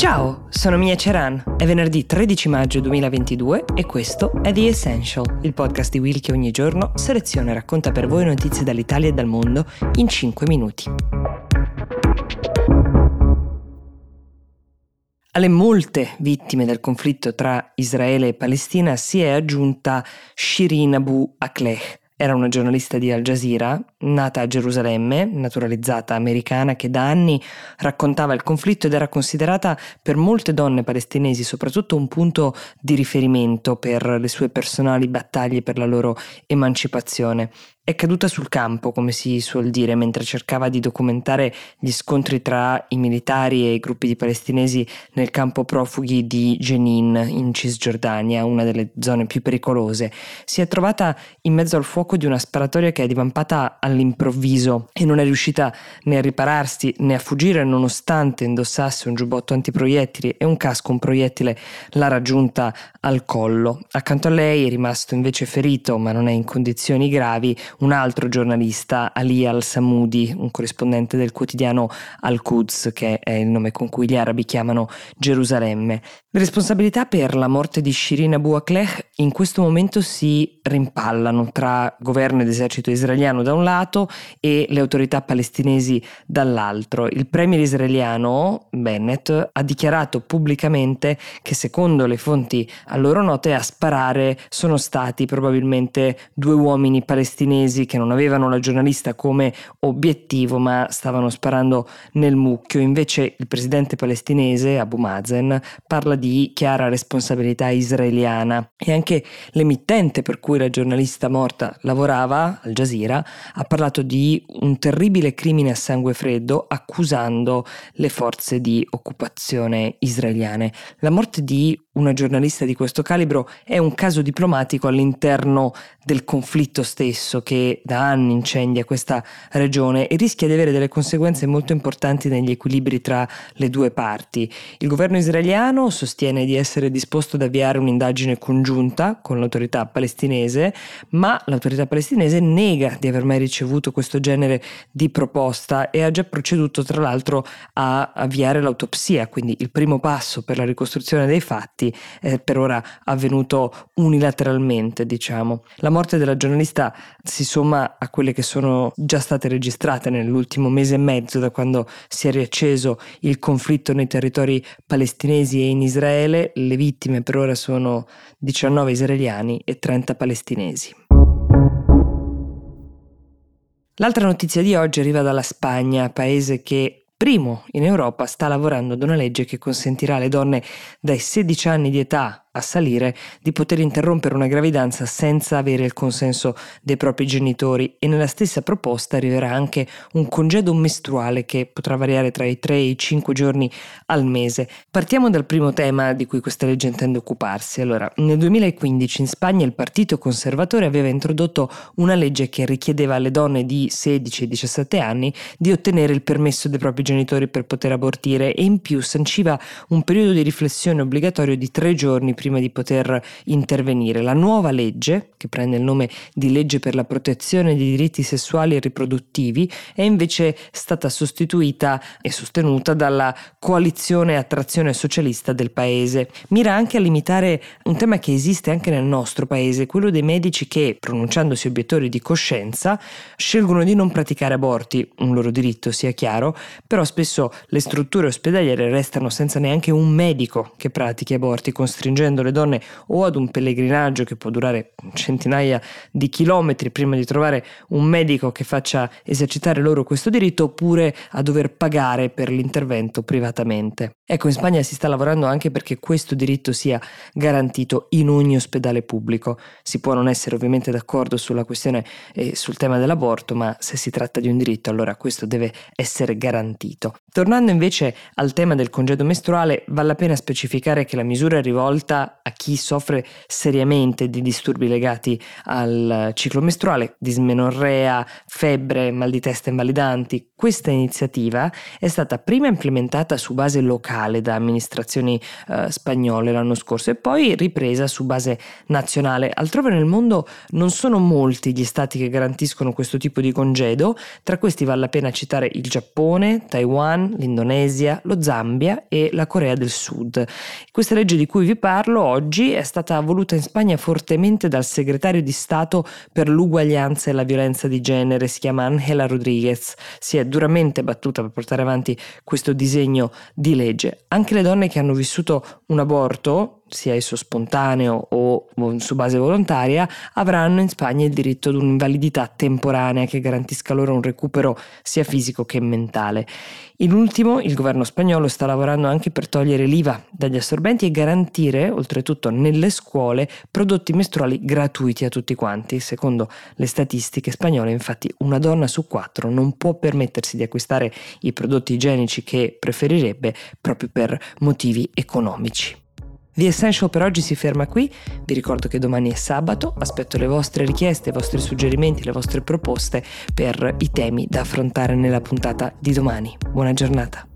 Ciao, sono Mia Ceran, è venerdì 13 maggio 2022 e questo è The Essential, il podcast di Will che ogni giorno seleziona e racconta per voi notizie dall'Italia e dal mondo in 5 minuti. Alle molte vittime del conflitto tra Israele e Palestina si è aggiunta Shireen Abu Akleh. Era una giornalista di Al Jazeera, nata a Gerusalemme, naturalizzata americana, che da anni raccontava il conflitto ed era considerata per molte donne palestinesi soprattutto un punto di riferimento per le sue personali battaglie per la loro emancipazione. È caduta sul campo, come si suol dire, mentre cercava di documentare gli scontri tra i militari e i gruppi di palestinesi nel campo profughi di Jenin, in Cisgiordania, una delle zone più pericolose. Si è trovata in mezzo al fuoco di una sparatoria che è divampata all'improvviso e non è riuscita né a ripararsi né a fuggire, nonostante indossasse un giubbotto antiproiettili e un casco. Un proiettile l'ha raggiunta al collo. Accanto a lei è rimasto invece ferito, ma non è in condizioni gravi, un altro giornalista, Ali al-Samudi, un corrispondente del quotidiano Al-Quds, che è il nome con cui gli arabi chiamano Gerusalemme. Le responsabilità per la morte di Shireen Abu Akleh in questo momento si rimpallano tra governo ed esercito israeliano da un lato e le autorità palestinesi dall'altro. Il premier israeliano Bennett ha dichiarato pubblicamente che, secondo le fonti a loro note, a sparare sono stati probabilmente due uomini palestinesi che non avevano la giornalista come obiettivo, ma stavano sparando nel mucchio. Invece il presidente palestinese Abu Mazen parla di chiara responsabilità israeliana, e anche l'emittente per cui la giornalista morta lavorava, Al Jazeera, ha parlato di un terribile crimine a sangue freddo, accusando le forze di occupazione israeliane. La morte di una giornalista di questo calibro è un caso diplomatico all'interno del conflitto stesso, che da anni incendia questa regione e rischia di avere delle conseguenze molto importanti negli equilibri tra le due parti. Il governo israeliano sostiene di essere disposto ad avviare un'indagine congiunta con l'autorità palestinese, ma l'autorità palestinese nega di aver mai ricevuto questo genere di proposta e ha già proceduto, tra l'altro, a avviare l'autopsia, quindi il primo passo per la ricostruzione dei fatti è per ora avvenuto unilateralmente, diciamo. La morte della giornalista si somma a quelle che sono già state registrate nell'ultimo mese e mezzo, da quando si è riacceso il conflitto nei territori palestinesi e in Israele. Le vittime per ora sono 19 israeliani e 30 palestinesi. L'altra notizia di oggi arriva dalla Spagna, paese che primo in Europa sta lavorando ad una legge che consentirà alle donne dai 16 anni di età a salire di poter interrompere una gravidanza senza avere il consenso dei propri genitori, e nella stessa proposta arriverà anche un congedo mestruale che potrà variare tra i 3 e i 5 giorni al mese. Partiamo dal primo tema di cui questa legge intende occuparsi. Allora, nel 2015 in Spagna il Partito Conservatore aveva introdotto una legge che richiedeva alle donne di 16 e 17 anni di ottenere il permesso dei propri genitori per poter abortire, e in più sanciva un periodo di riflessione obbligatorio di 3 giorni prima di poter intervenire. La nuova legge, che prende il nome di legge per la protezione dei diritti sessuali e riproduttivi, è invece stata sostituita e sostenuta dalla coalizione a trazione socialista del paese. Mira anche a limitare un tema che esiste anche nel nostro paese, quello dei medici che, pronunciandosi obiettori di coscienza, scelgono di non praticare aborti, un loro diritto sia chiaro, però spesso le strutture ospedaliere restano senza neanche un medico che pratichi aborti, costringendo le donne o ad un pellegrinaggio che può durare centinaia di chilometri prima di trovare un medico che faccia esercitare loro questo diritto, oppure a dover pagare per l'intervento privatamente. Ecco, in Spagna si sta lavorando anche perché questo diritto sia garantito in ogni ospedale pubblico. Si può non essere ovviamente d'accordo sulla questione e sul tema dell'aborto, ma se si tratta di un diritto, allora questo deve essere garantito. Tornando invece al tema del congedo mestruale, vale la pena specificare che la misura è rivolta aperta a chi soffre seriamente di disturbi legati al ciclo mestruale, dismenorrea, febbre, mal di testa invalidanti. Questa iniziativa è stata prima implementata su base locale da amministrazioni spagnole l'anno scorso e poi ripresa su base nazionale. Altrove nel mondo non sono molti gli stati che garantiscono questo tipo di congedo, tra questi vale la pena citare il Giappone, Taiwan, l'Indonesia, lo Zambia e la Corea del Sud. Questa legge di cui vi parlo oggi è stata voluta in Spagna fortemente dal segretario di Stato per l'uguaglianza e la violenza di genere, si chiama Angela Rodriguez. Si è duramente battuta per portare avanti questo disegno di legge. Anche le donne che hanno vissuto un aborto, sia esso spontaneo o su base volontaria, avranno in Spagna il diritto ad un'invalidità temporanea che garantisca loro un recupero sia fisico che mentale. In ultimo, il governo spagnolo sta lavorando anche per togliere l'IVA dagli assorbenti e garantire, oltretutto, nelle scuole prodotti mestruali gratuiti a tutti quanti. Secondo le statistiche spagnole, infatti, una donna su 4 non può permettersi di acquistare i prodotti igienici che preferirebbe proprio per motivi economici. The Essential per oggi si ferma qui, vi ricordo che domani è sabato, aspetto le vostre richieste, i vostri suggerimenti, le vostre proposte per i temi da affrontare nella puntata di domani. Buona giornata.